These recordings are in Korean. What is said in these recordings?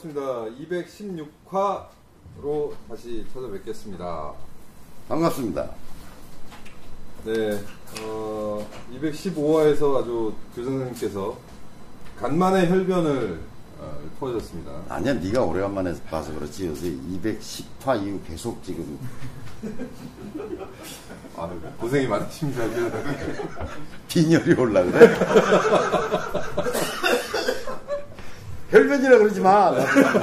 반갑습니다. 216화로 다시 찾아뵙겠습니다. 반갑습니다. 네, 215화에서 아주 교장선생님께서 간만에 혈변을 퍼졌습니다. 아니야, 네가 오래간만에 봐서 그렇지. 요새 210화 이후 계속 지금 아유, 고생이 많으십니다. 빈혈이 올라 그래. 혈변이라 그러지 마.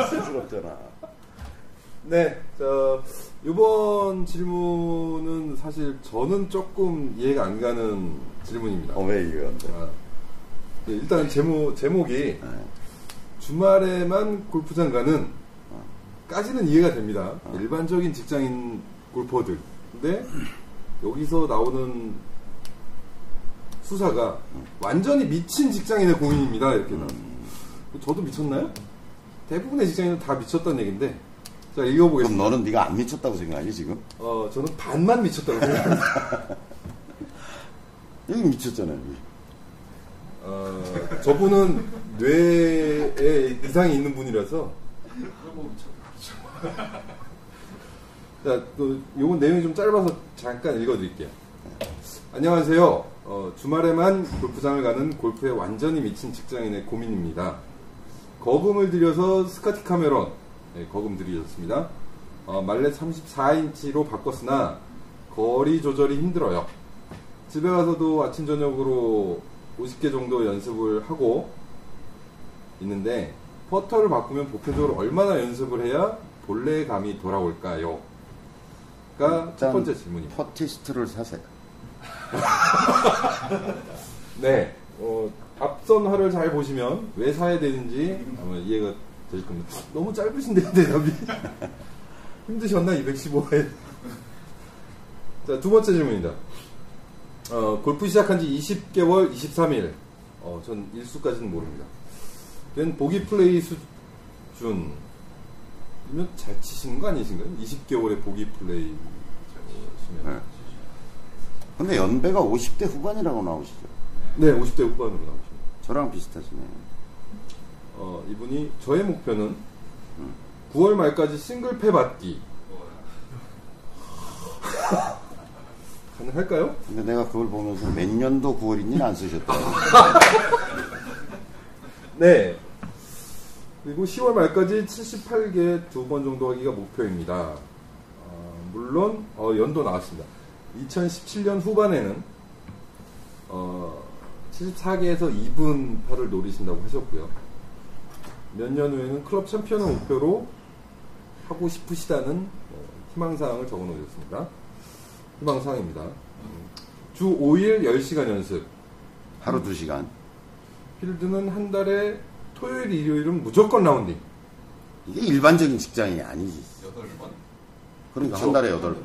스스럽잖아. 네, 이번 질문은 사실 저는 조금 이해가 안 가는 질문입니다. 왜 이해가 안 돼? 네, 일단 제목이 주말에만 골프장 가는 까지는 이해가 됩니다. 일반적인 직장인 골퍼들. 근데 여기서 나오는 수사가 완전히 미친 직장인의 고민입니다. 이렇게 나옵니다. 저도 미쳤나요? 대부분의 직장인은 다 미쳤다는 얘기인데, 자, 읽어보겠습니다. 그럼 너는 네가 안 미쳤다고 생각하니 지금? 저는 반만 미쳤다고 생각합니다. 여기 미쳤잖아요. 저분은 뇌에 이상이 있는 분이라서. 자, 또 요건 내용이 좀 짧아서 잠깐 읽어드릴게요. 안녕하세요. 주말에만 골프장을 가는 골프에 완전히 미친 직장인의 고민입니다. 거금을 들여서 스카티 카메론, 네, 거금 들이셨습니다. 말렛 34인치로 바꿨으나 거리 조절이 힘들어요. 집에 가서도 아침 저녁으로 50개 정도 연습을 하고 있는데 퍼터를 바꾸면 보편적으로 얼마나 연습을 해야 본래의 감이 돌아올까요? 가 첫 번째 질문입니다. 퍼티스트를 사세요. 네. 앞선 화를 잘 보시면 왜 사야 되는지 아마 이해가 될 겁니다. 너무 짧으신데요, 대답이. 힘드셨나, 215화에? 자, 두 번째 질문입니다. 골프 시작한 지 20개월 23일. 전 일수까지는 모릅니다. 된 보기 플레이 수준. 이면 잘 치시는 거 아니신가요? 20개월의 보기 플레이. 네. 근데 연배가 50대 후반이라고 나오시죠? 네, 50대 후반으로 나오시죠. 저랑 비슷하시네요. 이분이 저의 목표는 9월 말까지 싱글패 받기. 가능할까요? 근데 내가 그걸 보면서 몇 년도 9월인지는 안 쓰셨다. 네. 그리고 10월 말까지 78개 2번 정도 하기가 목표입니다. 물론 연도 나왔습니다. 2017년 후반에는 74개에서 2분 파를 노리신다고 하셨고요. 몇 년 후에는 클럽 챔피언을 목표로 하고 싶으시다는 희망사항을 적어놓으셨습니다. 희망사항입니다. 주 5일 10시간 연습, 하루 2시간, 필드는 한 달에 토요일 일요일은 무조건 라운딩. 이게 일반적인 직장이 아니지. 8번? 그러니까 그렇죠. 한 달에 8번.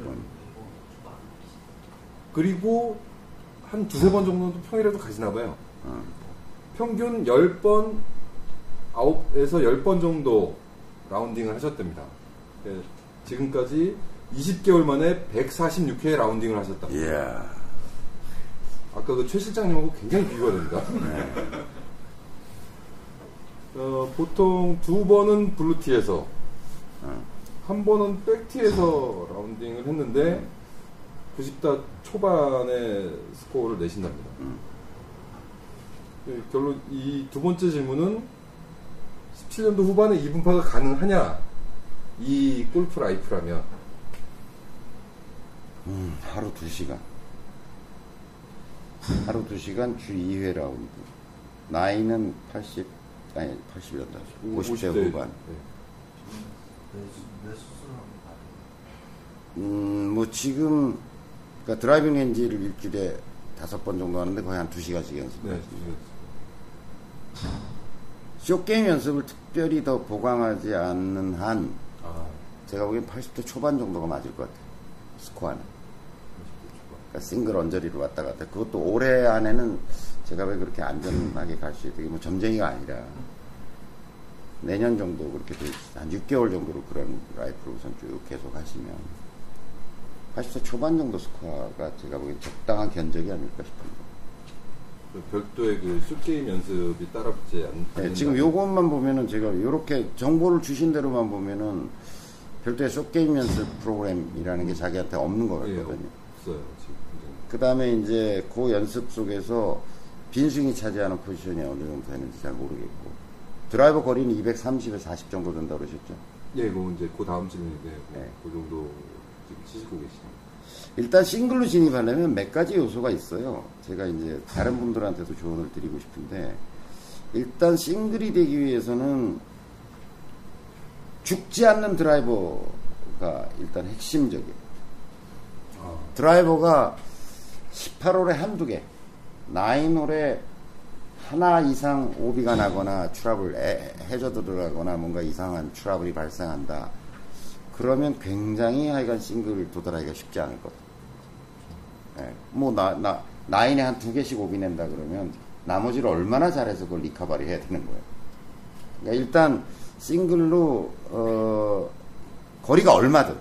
그리고 한 두세 번 정도는 평일에도 가시나봐요. 평균 10번, 9에서 10번 정도 라운딩을 하셨답니다. 네, 지금까지 20개월 만에 146회 라운딩을 하셨다. 예. 아까 그 최 실장님하고 굉장히 비교가 됩니다. 네. 보통 두 번은 블루티에서, 한 번은 백티에서 라운딩을 했는데 90다 초반에 스코어를 내신답니다. 예, 결론 이 두 번째 질문은 17년도 후반에 2분파가 가능하냐, 이 골프 라이프라면. 하루 2시간, 하루 2시간, 주 2회 라운드, 나이는 80, 아니 80이었다 50대 후반. 네. 뭐 지금 그러니까 드라이빙 렌지를 일주일에 5번 정도 하는데 거의 한 2시간씩 연습을 했습니다. 네, 쇼게임 연습을 특별히 더 보강하지 않는 한 제가 보기엔 80대 초반 정도가 맞을 것 같아요. 스코어는. 그러니까 싱글 언저리로 왔다 갔다. 그것도 올해 안에는 제가 왜 그렇게 안전하게 갈 수 있게, 뭐 점쟁이가 아니라 내년 정도 그렇게 되지, 한 6개월 정도로 그런 라이프를 우선 쭉 계속 하시면 80세 초반 정도 스코어가 제가 보기엔 적당한 견적이 아닐까 싶은데. 별도의 그 슛게임 연습이 따라붙지 않는다. 네, 지금 요것만 보면은 제가 요렇게 정보를 주신 대로만 보면은 별도의 슛게임 연습 프로그램이라는 게 자기한테 없는 것 같거든요. 예, 없어요, 지금. 그 다음에 이제 그 연습 속에서 빈스윙이 차지하는 포지션이 어느 정도 되는지 잘 모르겠고, 드라이버 거리는 230에 40 정도 된다고 그러셨죠? 예, 뭐 이제 그 다음 질문인데, 네. 그 정도 지금 치시고 계시네요. 일단 싱글로 진입하려면 몇 가지 요소가 있어요. 제가 이제 다른 분들한테도 조언을 드리고 싶은데, 일단 싱글이 되기 위해서는 죽지 않는 드라이버가 일단 핵심적이에요. 드라이버가 18홀에 한두 개, 9홀에 하나 이상 오비가 나거나 트러블, 해저드 들어가거나 뭔가 이상한 트러블이 발생한다 그러면 굉장히 하여간 싱글 도달하기가 쉽지 않을 것 같아요. 네. 뭐, 나인에 한 두 개씩 오비 낸다 그러면 나머지를 얼마나 잘해서 그걸 리커버리 해야 되는 거예요. 그러니까 일단 싱글로, 거리가 얼마든.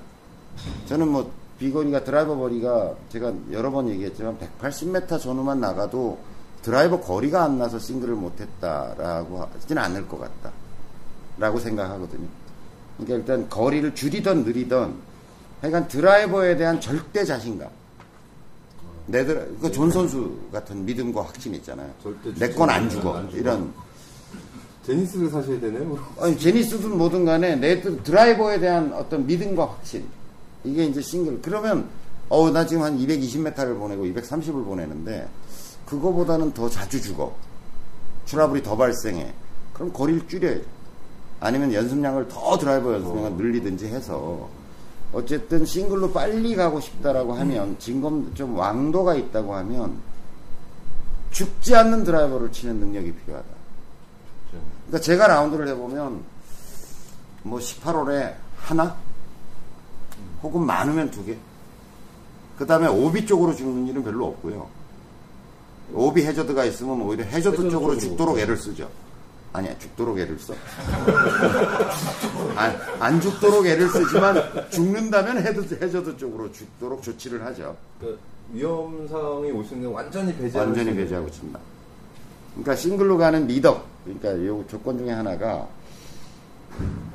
저는 뭐, 비거리가, 드라이버 거리가 제가 여러 번 얘기했지만 180m 전후만 나가도 드라이버 거리가 안 나서 싱글을 못했다라고 하지는 않을 것 같다라고 생각하거든요. 그러니까 일단 거리를 줄이던 느리던 하여간 드라이버에 대한 절대 자신감. 그 존 선수 같은 믿음과 확신 있잖아요. 내 건 안 죽어. 이런. 제니스를 사셔야 되네요. 아니, 제니스든 뭐든 간에 내 드라이버에 대한 어떤 믿음과 확신. 이게 이제 싱글. 그러면, 나 지금 한 220m를 보내고 230을 보내는데, 그거보다는 더 자주 죽어. 트러블이 더 발생해. 그럼 거리를 줄여야죠. 아니면 연습량을 더 드라이버 연습량을 늘리든지 해서, 어쨌든 싱글로 빨리 가고 싶다라고 하면, 진검 좀 왕도가 있다고 하면, 죽지 않는 드라이버를 치는 능력이 필요하다. 그러니까 제가 라운드를 해보면, 뭐 18홀에 하나? 혹은 많으면 두 개? 그 다음에 오비 쪽으로 죽는 일은 별로 없고요. 오비 해저드가 있으면 오히려 해저드 쪽으로 죽도록 애를 쓰죠. 아니야, 죽도록 애를 써. 안 죽도록 애를 쓰지만, 죽는다면 해저드 쪽으로 죽도록 조치를 하죠. 그러니까 위험 상황이 올 수 있는 완전히 배제하고. 완전히 배제하고 친다. 그러니까 싱글로 가는 미덕. 그러니까 요 조건 중에 하나가,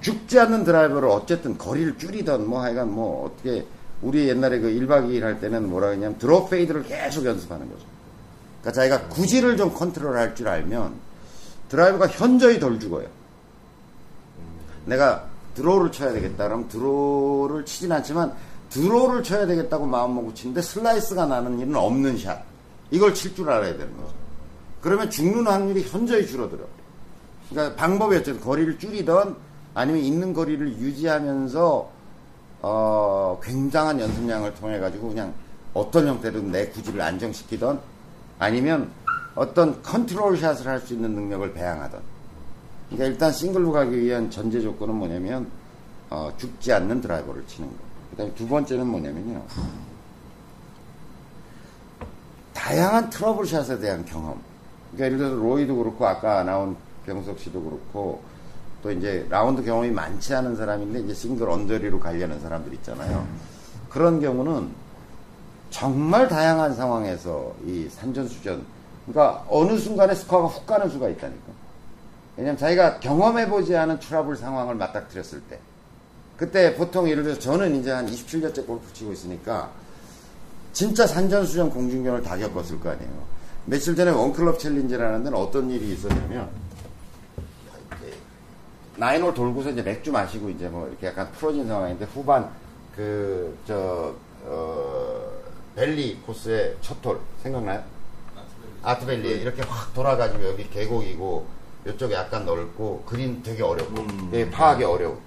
죽지 않는 드라이버를 어쨌든 거리를 줄이던 뭐 하여간 뭐 어떻게, 우리 옛날에 그 1박 2일 할 때는 뭐라 그랬냐면, 드롭 페이드를 계속 연습하는 거죠. 그러니까 자기가 구질을 좀 컨트롤 할 줄 알면, 드라이브가 현저히 덜 죽어요. 내가 드로우를 쳐야 되겠다 그러면 드로우를 치진 않지만 드로우를 쳐야 되겠다고 마음먹고 치는데 슬라이스가 나는 일은 없는 샷, 이걸 칠 줄 알아야 되는 거죠. 그러면 죽는 확률이 현저히 줄어들어. 그러니까 방법이 어쨌든 거리를 줄이던 아니면 있는 거리를 유지하면서 굉장한 연습량을 통해 가지고 그냥 어떤 형태로든 내 구질을 안정시키던 아니면 어떤 컨트롤 샷을 할 수 있는 능력을 배양하던. 그러니까 일단 싱글로 가기 위한 전제 조건은 뭐냐면, 죽지 않는 드라이버를 치는 거. 그 다음에 두 번째는 뭐냐면요, 다양한 트러블 샷에 대한 경험. 그러니까 예를 들어서 로이도 그렇고, 아까 나온 병석 씨도 그렇고, 또 이제 라운드 경험이 많지 않은 사람인데, 이제 싱글 언저리로 가려는 사람들 있잖아요. 그런 경우는 정말 다양한 상황에서 이 산전수전, 그러니까 어느 순간에 스코어가 훅 가는 수가 있다니까. 왜냐면 자기가 경험해보지 않은 트러블 상황을 맞닥뜨렸을 때, 그때 보통 예를 들어서 저는 이제 한 27년째 골프 치고 있으니까 진짜 산전수전 공중전을 다 겪었을 거 아니에요. 며칠 전에 원클럽 챌린지라는 데는 어떤 일이 있었냐면, 9홀 돌고서 이제 맥주 마시고 이제 뭐 이렇게 약간 풀어진 상황인데, 후반 벨리 코스의 첫 홀 생각나요? 아트밸리에 이렇게 확 돌아가지고 여기 계곡이고 이쪽에 약간 넓고 그린 되게 어렵고 파악이 어려워.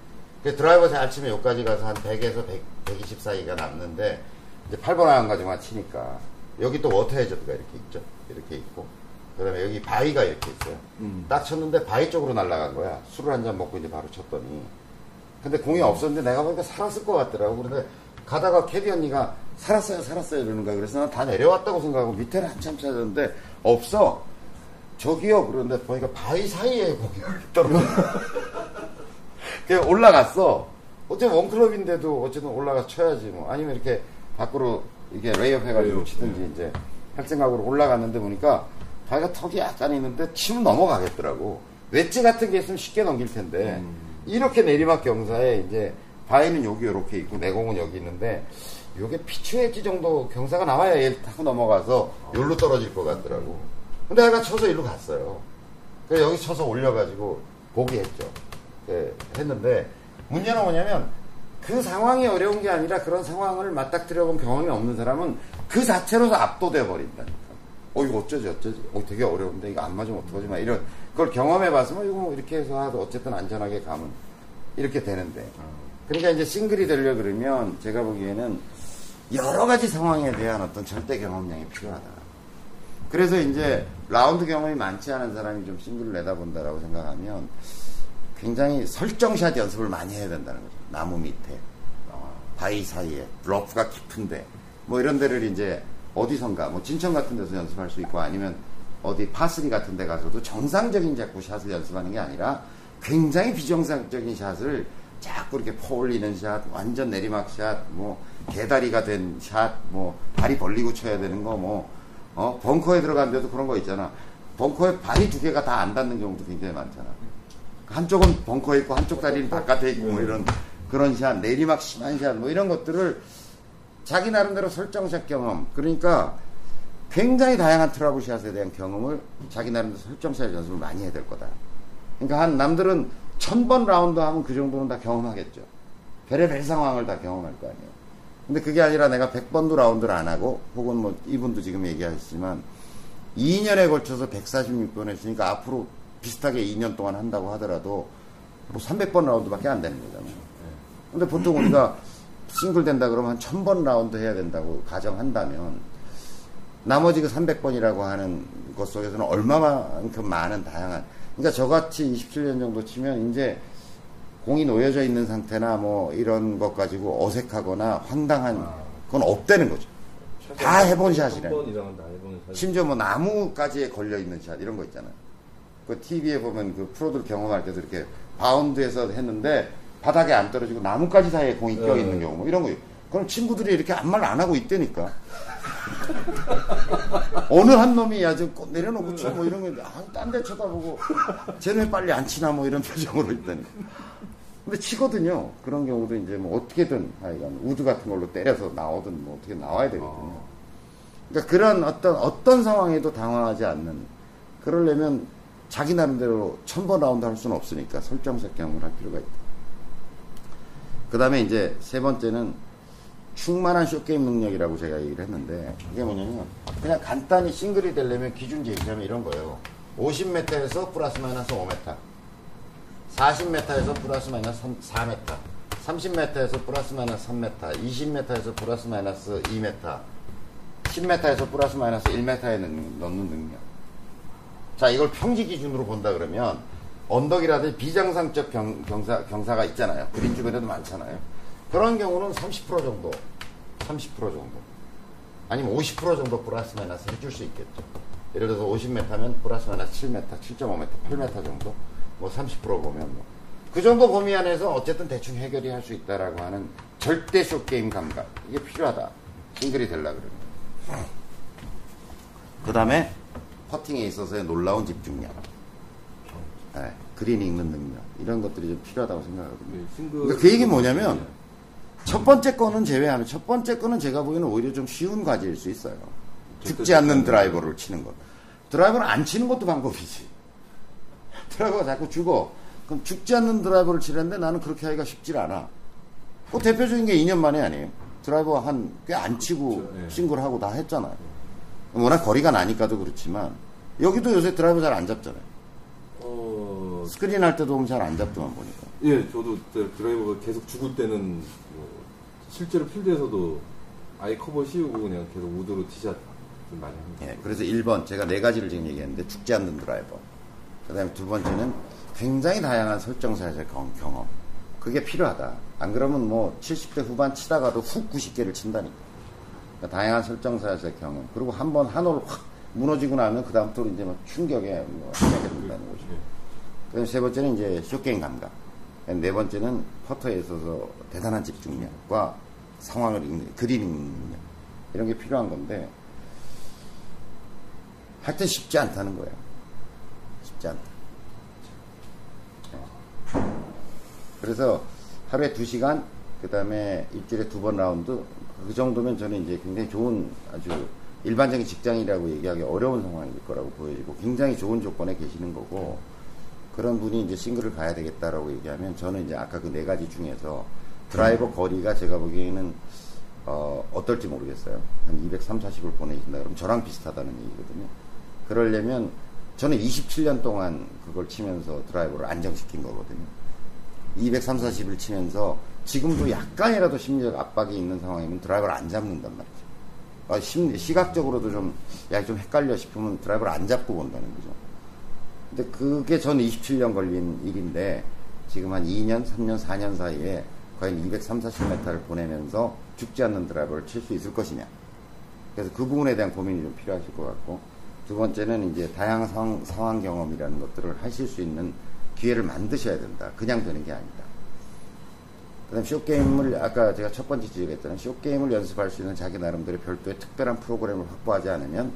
드라이버 잘 치면 여기까지 가서 한 100에서 120 사이가 남는데, 이제 8번 아이언 가지고만 치니까 여기 또 워터 해저드가 이렇게 있죠. 이렇게 있고 그 다음에 여기 바위가 이렇게 있어요. 딱 쳤는데 바위 쪽으로 날아간 거야. 술을 한잔 먹고 이제 바로 쳤더니, 근데 공이 없었는데 내가 보니까 살았을 것 같더라고. 그런데 가다가 캐디 언니가 살았어요 이러는 거야. 그래서 난 다 내려왔다고 생각하고 밑에를 한참 찾았는데 없어. 저기요. 그런데 보니까 바위 사이에 거기 떨어져. 그냥 올라갔어. 어쨌든 원클럽인데도 어쨌든 올라가서 쳐야지 뭐. 아니면 이렇게 밖으로 이게 레이업 해가지고 치든지 이제 할 생각으로 올라갔는데 보니까 자기가 턱이 약간 있는데 치면 넘어가겠더라고. 웨지 같은 게 있으면 쉽게 넘길 텐데 이렇게 내리막 경사에 이제 바위는 여기 이렇게 있고 내공은 여기 있는데 요게 피추 웨지 정도 경사가 나와야 얘 타고 넘어가서 여기로 떨어질 것 같더라고. 근데 얘가 쳐서 일로 갔어요. 그래서 여기 쳐서 올려가지고 보기했죠. 네, 했는데 문제는 뭐냐면 그 상황이 어려운 게 아니라 그런 상황을 맞닥뜨려본 경험이 없는 사람은 그 자체로서 압도돼 버린다니까. 이거 어쩌지? 되게 어려운데 이거 안 맞으면 어떡하지? 막 이런 그걸 경험해봤으면 이거 뭐 이렇게 해서 하도 어쨌든 안전하게 가면 이렇게 되는데. 그러니까 이제 싱글이 되려 그러면 제가 보기에는 여러 가지 상황에 대한 어떤 절대 경험량이 필요하다. 그래서 이제 라운드 경험이 많지 않은 사람이 좀 싱글을 내다본다라고 생각하면 굉장히 설정샷 연습을 많이 해야 된다는 거죠. 나무 밑에, 바위 사이에, 러프가 깊은데, 뭐 이런 데를 이제 어디선가, 뭐 진천 같은 데서 연습할 수 있고 아니면 어디 파스리 같은 데 가서도 정상적인 자꾸 샷을 연습하는 게 아니라 굉장히 비정상적인 샷을 자꾸 이렇게 퍼올리는 샷, 완전 내리막 샷, 뭐 개다리가 된 샷, 뭐 발이 벌리고 쳐야 되는 거, 벙커에 들어가는데도 그런 거 있잖아. 벙커에 발이 두 개가 다 안 닿는 경우도 굉장히 많잖아. 한쪽은 벙커에 있고 한쪽 다리는 바깥에 있고 뭐 이런 그런 샷, 내리막 심한 샷, 뭐 이런 것들을 자기 나름대로 설정샷 경험, 그러니까 굉장히 다양한 트러블 샷에 대한 경험을 자기 나름대로 설정샷 연습을 많이 해야 될 거다. 그러니까 한 남들은 1000번 라운드 하면 그 정도는 다 경험하겠죠. 별의별 상황을 다 경험할 거 아니에요. 근데 그게 아니라 내가 100번도 라운드를 안 하고, 혹은 뭐 이분도 지금 얘기하셨지만 2년에 걸쳐서 146번 했으니까 앞으로 비슷하게 2년 동안 한다고 하더라도 뭐 300번 라운드밖에 안 되는 거잖아요. 근데 보통 우리가 싱글 된다 그러면 한 1000번 라운드 해야 된다고 가정한다면 나머지 그 300번이라고 하는 것 속에서는 얼마만큼 많은 다양한, 그러니까 저같이 27년 정도 치면 이제 공이 놓여져 있는 상태나 뭐 이런 것 가지고 어색하거나 황당한 건 없다는 거죠. 다 해본 샷이래. 심지어 뭐 나무까지 걸려있는 샷 이런 거 있잖아요. 그 TV에 보면 그 프로들 경험할 때도 이렇게 바운드에서 했는데 바닥에 안 떨어지고 나뭇가지 사이에 공이 껴있는 경우 뭐 이런 거. 그럼 친구들이 이렇게 아무 말 안 하고 있다니까. 어느 한 놈이 야 좀 내려놓고 쳐 뭐 이런 거, 딴 데 쳐다보고 쟤는 왜 빨리 안 치나 뭐 이런 표정으로 있다니까. 근데 치거든요. 그런 경우도 이제 뭐 어떻게든 하여간 우드 같은 걸로 때려서 나오든 뭐 어떻게 나와야 되거든요. 그러니까 그런 어떤 상황에도 당황하지 않는, 그러려면 자기 나름대로 1000번 라운드 할 수는 없으니까 설정샷 경험을 할 필요가 있다. 그 다음에 이제 세 번째는 충만한 숏게임 능력이라고 제가 얘기를 했는데, 이게 뭐냐면 그냥 간단히 싱글이 되려면 기준 제시하면 이런 거예요. 50m에서 플러스 마이너스 5m, 40m에서 플러스 마이너스 4m, 30m에서 플러스 마이너스 3m, 20m에서 플러스 마이너스 2m, 10m에서 플러스 마이너스 1m에 넣는 능력. 자, 이걸 평지 기준으로 본다 그러면 언덕이라든지 비정상적 경사가 있잖아요. 그린 주변에도 많잖아요. 그런 경우는 30% 정도 아니면 50% 정도 플러스 마이너스 해줄 수 있겠죠. 예를 들어서 50m면 플러스 마이너스 7m, 7.5m, 8m 정도, 뭐 30% 보면 뭐 그 정도 범위 안에서 어쨌든 대충 해결이 할 수 있다라고 하는 절대 숏게임 감각, 이게 필요하다 싱글이 되려고 그러면. 그 다음에 퍼팅에 있어서의 놀라운 집중력, 네, 그린 읽는 능력, 이런 것들이 좀 필요하다고 생각하거든요. 그러니까 그 얘기는 뭐냐면 첫 번째 거는 제외하면, 첫 번째 거는 제가 보기에는 오히려 좀 쉬운 과제일 수 있어요. 죽지 않는 드라이버를 치는 것. 드라이버를 안 치는 것도 방법이지. 드라이버가 자꾸 죽어. 그럼 죽지 않는 드라이버를 치려는데 나는 그렇게 하기가 쉽질 않아. 그 대표적인 게 2년 만에 아니에요. 드라이버 한 꽤 안 치고 싱글하고 다 했잖아요. 워낙 거리가 나니까도 그렇지만 여기도 요새 드라이버 잘 안 잡잖아요. 스크린 할 때도 잘 안 잡더만 보니까. 예, 저도 드라이버가 계속 죽을 때는 뭐 실제로 필드에서도 아예 커버 씌우고 그냥 계속 우드로 티샷 좀 많이 합니다. 예, 그래서 1번 제가 네 가지를 지금 얘기했는데 죽지 않는 드라이버, 그 다음에 두 번째는 굉장히 다양한 설정샷의 경험, 그게 필요하다. 안 그러면 뭐 70대 후반 치다가도 훅 90개를 친다니까. 그러니까 다양한 설정샷의 경험, 그리고 한 번 한 올 확 무너지고 나면 그 다음부터 이제 막 충격에 뭐 하게 된다는 거죠. 그럼 세 번째는 이제 숏게임 감각. 네 번째는 퍼터에 있어서 대단한 집중력과 상황을 읽는, 그림 읽는 능력. 이런 게 필요한 건데, 하여튼 쉽지 않다는 거예요. 쉽지 않다. 그래서 하루에 2시간, 그 다음에 일주일에 2번 라운드, 그 정도면 저는 이제 굉장히 좋은, 아주 일반적인 직장이라고 얘기하기 어려운 상황일 거라고 보여지고, 굉장히 좋은 조건에 계시는 거고, 그런 분이 이제 싱글을 가야 되겠다라고 얘기하면, 저는 이제 아까 그 4가지 중에서 드라이버 거리가 제가 보기에는 어떨지 모르겠어요. 한 230, 40을 보내신다 그러면 저랑 비슷하다는 얘기거든요. 그러려면 저는 27년 동안 그걸 치면서 드라이버를 안정시킨 거거든요. 230, 40을 치면서 지금도 약간이라도 심리적 압박이 있는 상황이면 드라이버를 안 잡는단 말이죠. 시각적으로도 좀 헷갈려 싶으면 드라이버를 안 잡고 본다는 거죠. 근데 그게 저는 27년 걸린 일인데, 지금 한 2년, 3년, 4년 사이에 과연 230, 40m를 보내면서 죽지 않는 드라이버를 칠 수 있을 것이냐. 그래서 그 부분에 대한 고민이 좀 필요하실 것 같고, 두 번째는 이제 다양한 상황 경험이라는 것들을 하실 수 있는 기회를 만드셔야 된다. 그냥 되는 게 아니다. 그 다음 쇼게임을, 아까 제가 첫 번째 지적했잖아요. 쇼게임을 연습할 수 있는 자기 나름대로 별도의 특별한 프로그램을 확보하지 않으면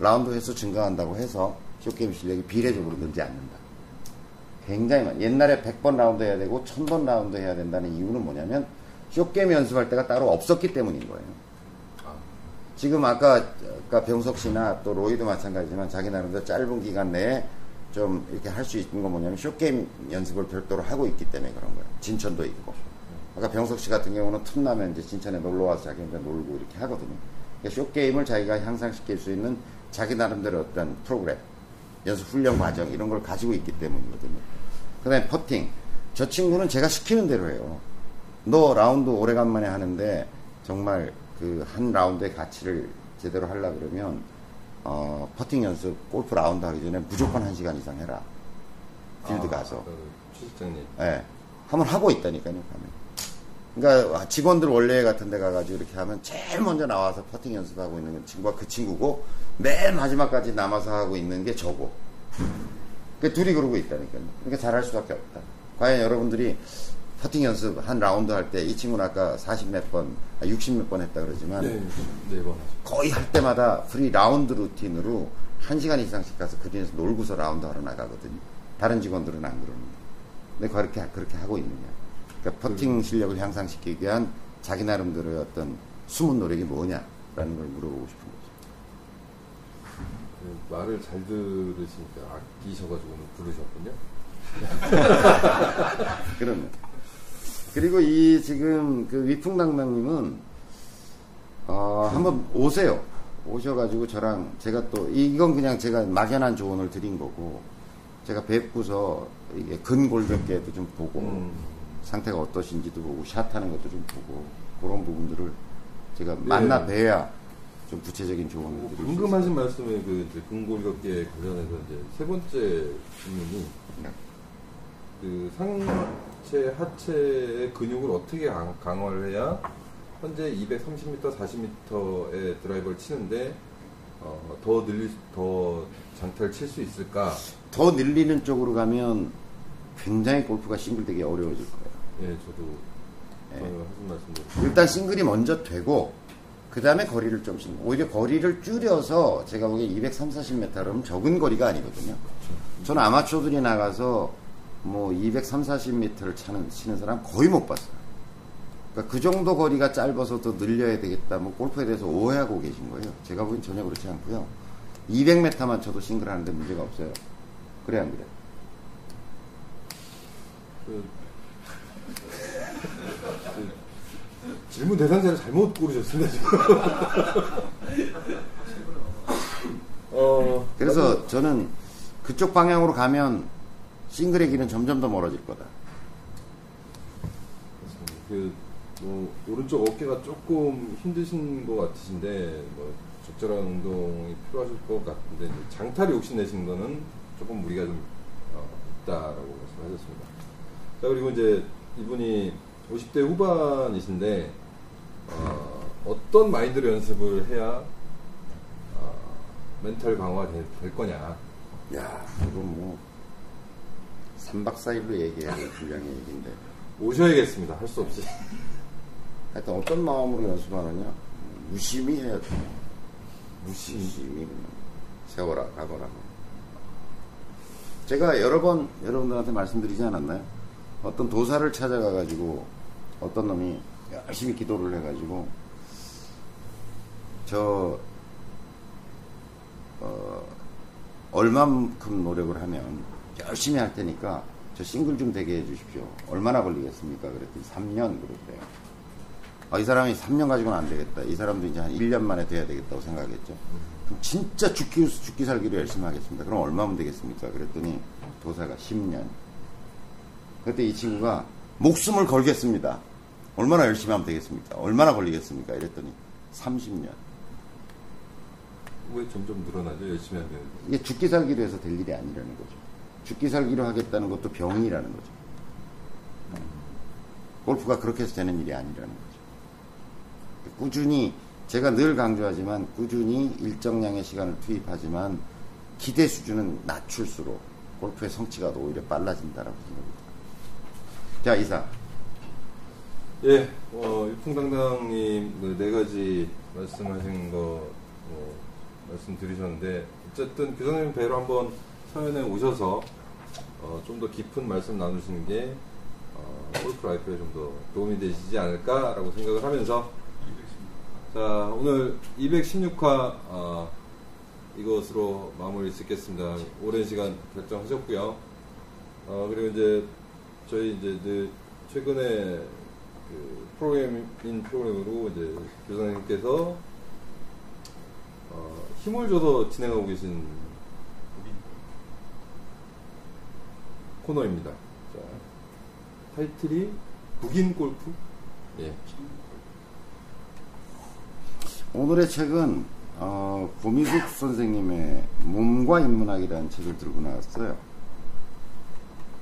라운드 횟수 증가한다고 해서 쇼게임 실력이 비례적으로 늘지 않는다. 굉장히 많아요. 옛날에 100번 라운드 해야 되고 1000번 라운드 해야 된다는 이유는 뭐냐면 쇼게임 연습할 때가 따로 없었기 때문인 거예요. 지금 아까 병석 씨나 또 로이도 마찬가지지만 자기 나름대로 짧은 기간 내에 좀 이렇게 할 수 있는 건 뭐냐면 쇼게임 연습을 별도로 하고 있기 때문에 그런 거예요. 진천도 있고. 아까 병석 씨 같은 경우는 틈나면 이제 진천에 놀러와서 자기 혼자 놀고 이렇게 하거든요. 그러니까 쇼게임을 자기가 향상시킬 수 있는 자기 나름대로 어떤 프로그램, 연습 훈련 과정 이런 걸 가지고 있기 때문이거든요. 그 다음에 퍼팅. 저 친구는 제가 시키는 대로 해요. 너 라운드 오래간만에 하는데 정말 그 한 라운드의 가치를 제대로 하려고 그러면 퍼팅 연습, 골프 라운드 하기 전에 무조건 1시간 이상 해라. 필드 가서. 취직자님. 네. 한번 하고 있다니까요. 그러니까 직원들 원래 같은 데 가가지고 이렇게 하면 제일 먼저 나와서 퍼팅 연습하고 있는 친구가 그 친구고, 맨 마지막까지 남아서 하고 있는 게 저고. 그러니까 둘이 그러고 있다니까요. 그러니까 잘할 수밖에 없다. 과연 여러분들이 퍼팅 연습 한 라운드 할 때 이 친구는 아까 60몇 번 했다 그러지만 네 번. 거의 할 때마다 프리 라운드 루틴으로 1시간 이상씩 가서 그 뒤에서 놀고서 라운드 하러 나가거든요. 다른 직원들은 안 그러는데. 근데 그렇게 하고 있느냐. 그러니까 퍼팅 실력을 향상시키기 위한 자기 나름대로의 어떤 숨은 노력이 뭐냐라는 걸 물어보고 싶은 거죠. 그 말을 잘 들으시니까 아끼셔가지고 부르셨군요. 그러면 그리고 이 지금 그 위풍당당님은 한번 오세요. 오셔가지고 저랑 제가 또 이건 그냥 제가 막연한 조언을 드린 거고, 제가 뵙고서 이게 근골격계도 좀 보고 상태가 어떠신지도 보고 샷하는 것도 좀 보고 그런 부분들을 제가 만나 뵈야 좀 구체적인 조언을 드릴 수 있어요. 궁금하신 말씀에 그 이제 근골격계 관련해서 이제 세 번째 질문이 그 상체 하체의 근육을 어떻게 강화를 해야 현재 230m, 40m의 드라이버를 치는데 더 장타를 칠 수 있을까? 더 늘리는 쪽으로 가면 굉장히 골프가 싱글 되기 어려워질 거예요. 예, 저도 하신 말씀대로. 일단 싱글이 먼저 되고, 그 다음에 거리를 좀씩, 오히려 거리를 줄여서 제가 보기에 230, 40m면 적은 거리가 아니거든요. 그렇죠. 저는 아마추어들이 나가서 뭐 230, 40m를 치는 사람 거의 못 봤어요. 그러니까 그 정도 거리가 짧아서 더 늘려야 되겠다, 뭐 골프에 대해서 오해하고 계신 거예요. 제가 보기엔 전혀 그렇지 않고요. 200m만 쳐도 싱글 하는데 문제가 없어요. 그래, 안 그래? 질문 대상자를 잘못 고르셨습니다, 지금. 그래서 저는 그쪽 방향으로 가면 싱글의 길은 점점 더 멀어질 거다. 오른쪽 어깨가 조금 힘드신 것 같으신데, 적절한 운동이 필요하실 것 같은데, 장타를 욕심내신 거는 조금 무리가 좀 있다라고 말씀하셨습니다. 자, 그리고 이제 이분이 50대 후반이신데, 어떤 마인드로 연습을 해야 멘탈 강화가 될 거냐. 야, 이건 뭐 3박 4일로 얘기해야 될 분량의 얘기인데 오셔야겠습니다. 할 수 없이. 하여튼 어떤 마음으로 연습하느냐. 무심히 해야 돼. 무심히. 세워라 가거라. 제가 여러 번 여러분들한테 말씀드리지 않았나요? 어떤 도사를 찾아가가지고 어떤 놈이 열심히 기도를 해가지고 얼만큼 노력을 하면 열심히 할 테니까 저 싱글 좀 되게 해주십시오. 얼마나 걸리겠습니까? 그랬더니 3년 그러더래요. 아, 이 사람이 3년 가지고는 안 되겠다. 이 사람도 이제 한 1년 만에 돼야 되겠다고 생각했죠. 그럼 진짜 죽기 살기로 열심히 하겠습니다. 그럼 얼마면 되겠습니까? 그랬더니 도사가 10년. 그때 이 친구가 목숨을 걸겠습니다. 얼마나 열심히 하면 되겠습니까? 얼마나 걸리겠습니까? 이랬더니 30년. 왜 점점 늘어나죠? 열심히 하면 되는데. 이게 죽기 살기로 해서 될 일이 아니라는 거죠. 죽기 살기로 하겠다는 것도 병이라는 거죠. 골프가 그렇게 해서 되는 일이 아니라는 거죠. 꾸준히, 제가 늘 강조하지만 꾸준히 일정량의 시간을 투입하지만 기대 수준은 낮출수록 골프의 성취가 더 오히려 빨라진다라고 생각합니다. 자, 이사. 예, 일풍당당님 그 4가지 말씀하신 거 말씀드리셨는데, 어쨌든 교장님 뵈러 한번 서현에 오셔서 좀 더 깊은 말씀 나누시는 게 골프 라이프에 좀 더 도움이 되시지 않을까라고 생각을 하면서, 자, 오늘 216화 이것으로 마무리 짓겠습니다. 오랜 시간 결정하셨고요. 그리고 이제 저희 이제 늘 최근에 그 프로그램으로 이제 교장님께서 힘을 줘서 진행하고 계신 코너입니다. 자, 타이틀이 북인 골프? 예. 오늘의 책은 고미숙 선생님의 몸과 인문학이라는 책을 들고 나왔어요.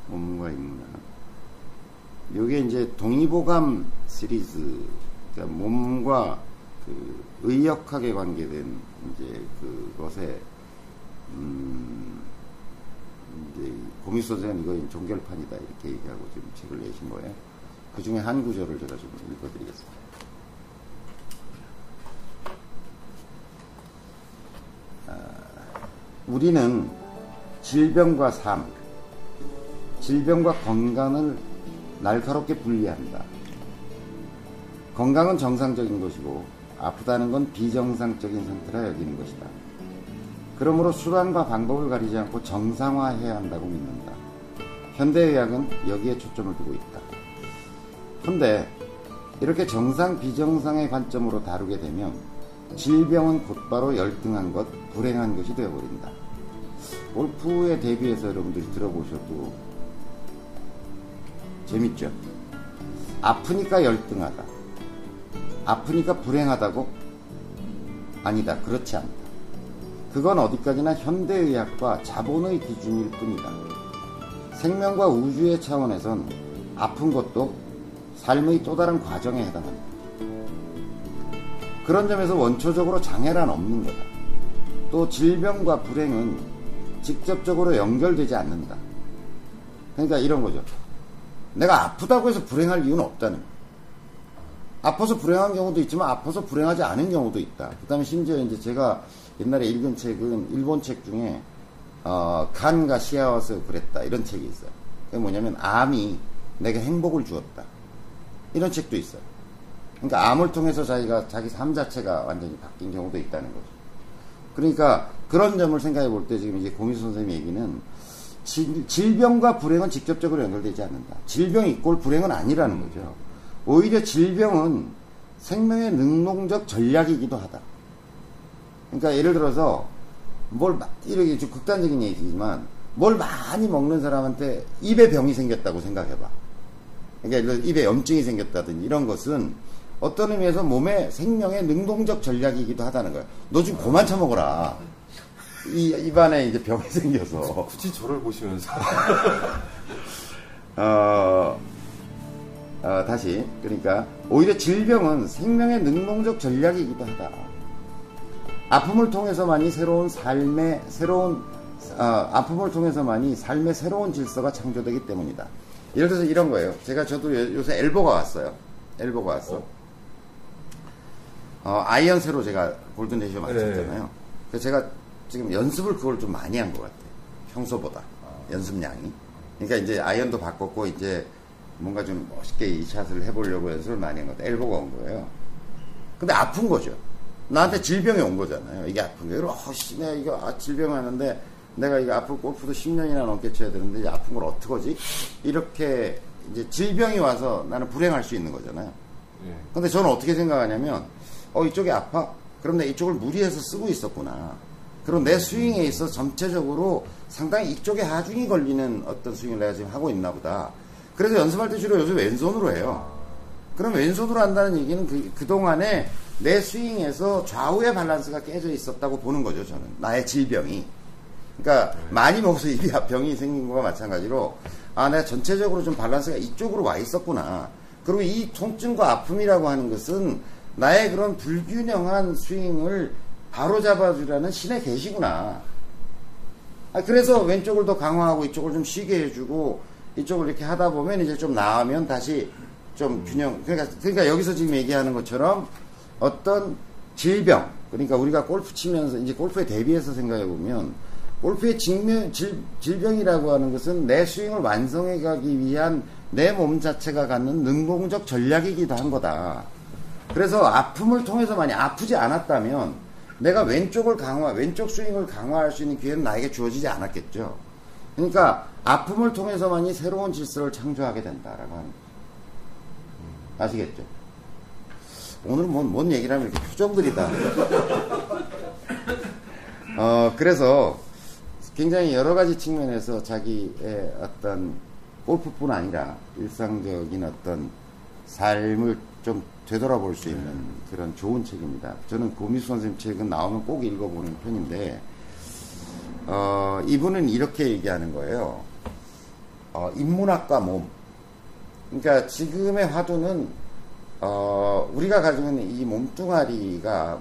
몸과 인문학. 요게 이제 동의보감 시리즈, 그러니까 몸과 그 의역학에 관계된 이제 그것에 이제 고미숙 선생은 이거 종결판이다 이렇게 얘기하고 지금 책을 내신 거예요. 그 중에 한 구절을 제가 좀 읽어드리겠습니다. 우리는 질병과 삶, 질병과 건강을 날카롭게 분리한다. 건강은 정상적인 것이고 아프다는 건 비정상적인 상태라 여기는 것이다. 그러므로 수단과 방법을 가리지 않고 정상화해야 한다고 믿는다. 현대의학은 여기에 초점을 두고 있다. 그런데 이렇게 정상, 비정상의 관점으로 다루게 되면 질병은 곧바로 열등한 것, 불행한 것이 되어버린다. 골프에 대비해서 여러분들이 들어보셔도 재밌죠? 아프니까 열등하다. 아프니까 불행하다고? 아니다. 그렇지 않다. 그건 어디까지나 현대의학과 자본의 기준일 뿐이다. 생명과 우주의 차원에선 아픈 것도 삶의 또 다른 과정에 해당한다. 그런 점에서 원초적으로 장애란 없는 거다. 또 질병과 불행은 직접적으로 연결되지 않는다. 그러니까 이런 거죠. 내가 아프다고 해서 불행할 이유는 없다는 거야. 아파서 불행한 경우도 있지만 아파서 불행하지 않은 경우도 있다. 그 다음에 심지어 이제 제가 옛날에 읽은 책은 일본 책 중에 간과 시아와서 그랬다 이런 책이 있어요. 그게 뭐냐면 암이 내게 행복을 주었다 이런 책도 있어요. 그러니까 암을 통해서 자기 삶 자체가 완전히 바뀐 경우도 있다는 거죠. 그러니까 그런 점을 생각해 볼 때 지금 이제 고미숙 선생님 얘기는 질병과 불행은 직접적으로 연결되지 않는다. 질병이 있고 불행은 아니라는 거죠. 오히려 질병은 생명의 능동적 전략이기도 하다. 그러니까 예를 들어서 이렇게 좀 극단적인 얘기지만 뭘 많이 먹는 사람한테 입에 병이 생겼다고 생각해봐. 그러니까 입에 염증이 생겼다든지 이런 것은 어떤 의미에서 몸의 생명의 능동적 전략이기도 하다는 거예요. 너 지금 고만 처먹어라. 입안에 이제 병이 생겨서. 굳이 저를 보시면서. 다시. 그러니까, 오히려 질병은 생명의 능동적 전략이기도 하다. 아픔을 통해서만이 삶의 새로운 질서가 창조되기 때문이다. 예를 들어서 이런 거예요. 저도 요새 엘보가 왔어요. 엘보가 왔어. 아이언 새로 제가 골든 레시오 맞췄잖아요. 그래서 제가 지금 연습을 그걸 좀 많이 한 것 같아요. 평소보다. 연습량이. 그러니까 이제 아이언도 바꿨고, 이제 뭔가 좀 멋있게 이 샷을 해보려고 연습을 많이 한 것 같아요. 엘보가 온 거예요. 근데 아픈 거죠. 나한테 질병이 온 거잖아요. 이게 아픈 거예요. 내가 이거 질병 하는데 내가 이거 아픈 골프도 10년이나 넘게 쳐야 되는데 아픈 걸 어떡하지? 이렇게 이제 질병이 와서 나는 불행할 수 있는 거잖아요. 근데 저는 어떻게 생각하냐면, 이쪽이 아파? 그럼 내가 이쪽을 무리해서 쓰고 있었구나. 그럼 내 스윙에 있어서 전체적으로 상당히 이쪽에 하중이 걸리는 어떤 스윙을 내가 지금 하고 있나 보다. 그래서 연습할 때 주로 요즘 왼손으로 해요. 그럼 왼손으로 한다는 얘기는 그동안에 내 스윙에서 좌우의 밸런스가 깨져 있었다고 보는 거죠, 저는. 나의 질병이. 그러니까 많이 먹어서 입이 병이 생긴 거와 마찬가지로, 내가 전체적으로 좀 밸런스가 이쪽으로 와 있었구나. 그리고 이 통증과 아픔이라고 하는 것은 나의 그런 불균형한 스윙을 바로 잡아주라는 신의 계시구나. 그래서 왼쪽을 더 강화하고 이쪽을 좀 쉬게 해주고 이쪽을 이렇게 하다 보면 이제 좀 나으면 다시 좀 균형. 그러니까 여기서 지금 얘기하는 것처럼 어떤 질병, 그러니까 우리가 골프 치면서 이제 골프에 대비해서 생각해 보면, 골프의 질병이라고 하는 것은 내 스윙을 완성해 가기 위한 내 몸 자체가 갖는 능동적 전략이기도 한 거다. 그래서 아픔을 통해서 많이 아프지 않았다면 내가 왼쪽 스윙을 강화할 수 있는 기회는 나에게 주어지지 않았겠죠. 그러니까 아픔을 통해서만이 새로운 질서를 창조하게 된다라고 하는 거죠. 아시겠죠? 오늘은 뭔 얘기를 하면 이렇게 표정들이다. 그래서 굉장히 여러 가지 측면에서 자기의 어떤 골프뿐 아니라 일상적인 어떤 삶을 좀 되돌아볼 수 있는 그런 좋은 책입니다. 저는 고미수 선생님 책은 나오면 꼭 읽어보는 편인데, 이분은 이렇게 얘기하는 거예요. 인문학과 몸. 그러니까 지금의 화두는, 우리가 가지고 있는 이 몸뚱아리가,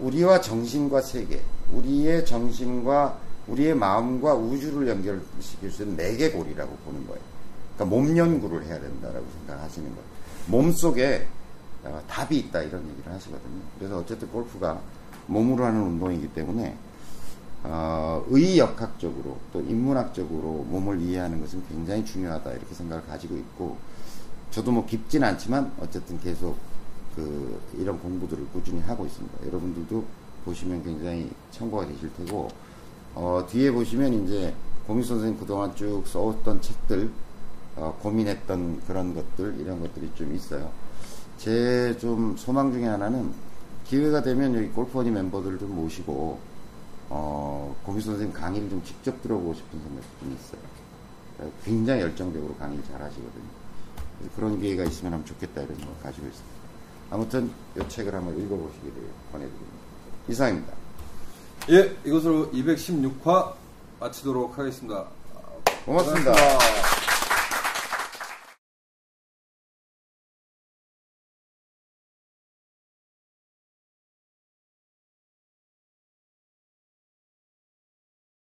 우리와 정신과 세계, 우리의 정신과 우리의 마음과 우주를 연결시킬 수 있는 매개고리라고 보는 거예요. 그러니까 몸 연구를 해야 된다라고 생각하시는 거예요. 몸 속에 답이 있다, 이런 얘기를 하시거든요. 그래서 어쨌든 골프가 몸으로 하는 운동이기 때문에, 의역학적으로 또 인문학적으로 몸을 이해하는 것은 굉장히 중요하다, 이렇게 생각을 가지고 있고, 저도 깊진 않지만 어쨌든 계속 이런 공부들을 꾸준히 하고 있습니다. 여러분들도 보시면 굉장히 참고가 되실 테고, 뒤에 보시면 이제 고미수 선생님 그동안 쭉 써왔던 책들, 고민했던 그런 것들, 이런 것들이 좀 있어요. 제 좀 소망 중에 하나는, 기회가 되면 여기 골프원이 멤버들을 좀 모시고 고미수 선생님 강의를 좀 직접 들어보고 싶은 생각이 좀 있어요. 굉장히 열정적으로 강의를 잘 하시거든요. 그런 기회가 있으면 하면 좋겠다, 이런 걸 가지고 있습니다. 아무튼 이 책을 한번 읽어보시기를 권해드립니다. 이상입니다. 예, 이것으로 216화 마치도록 하겠습니다. 고맙습니다.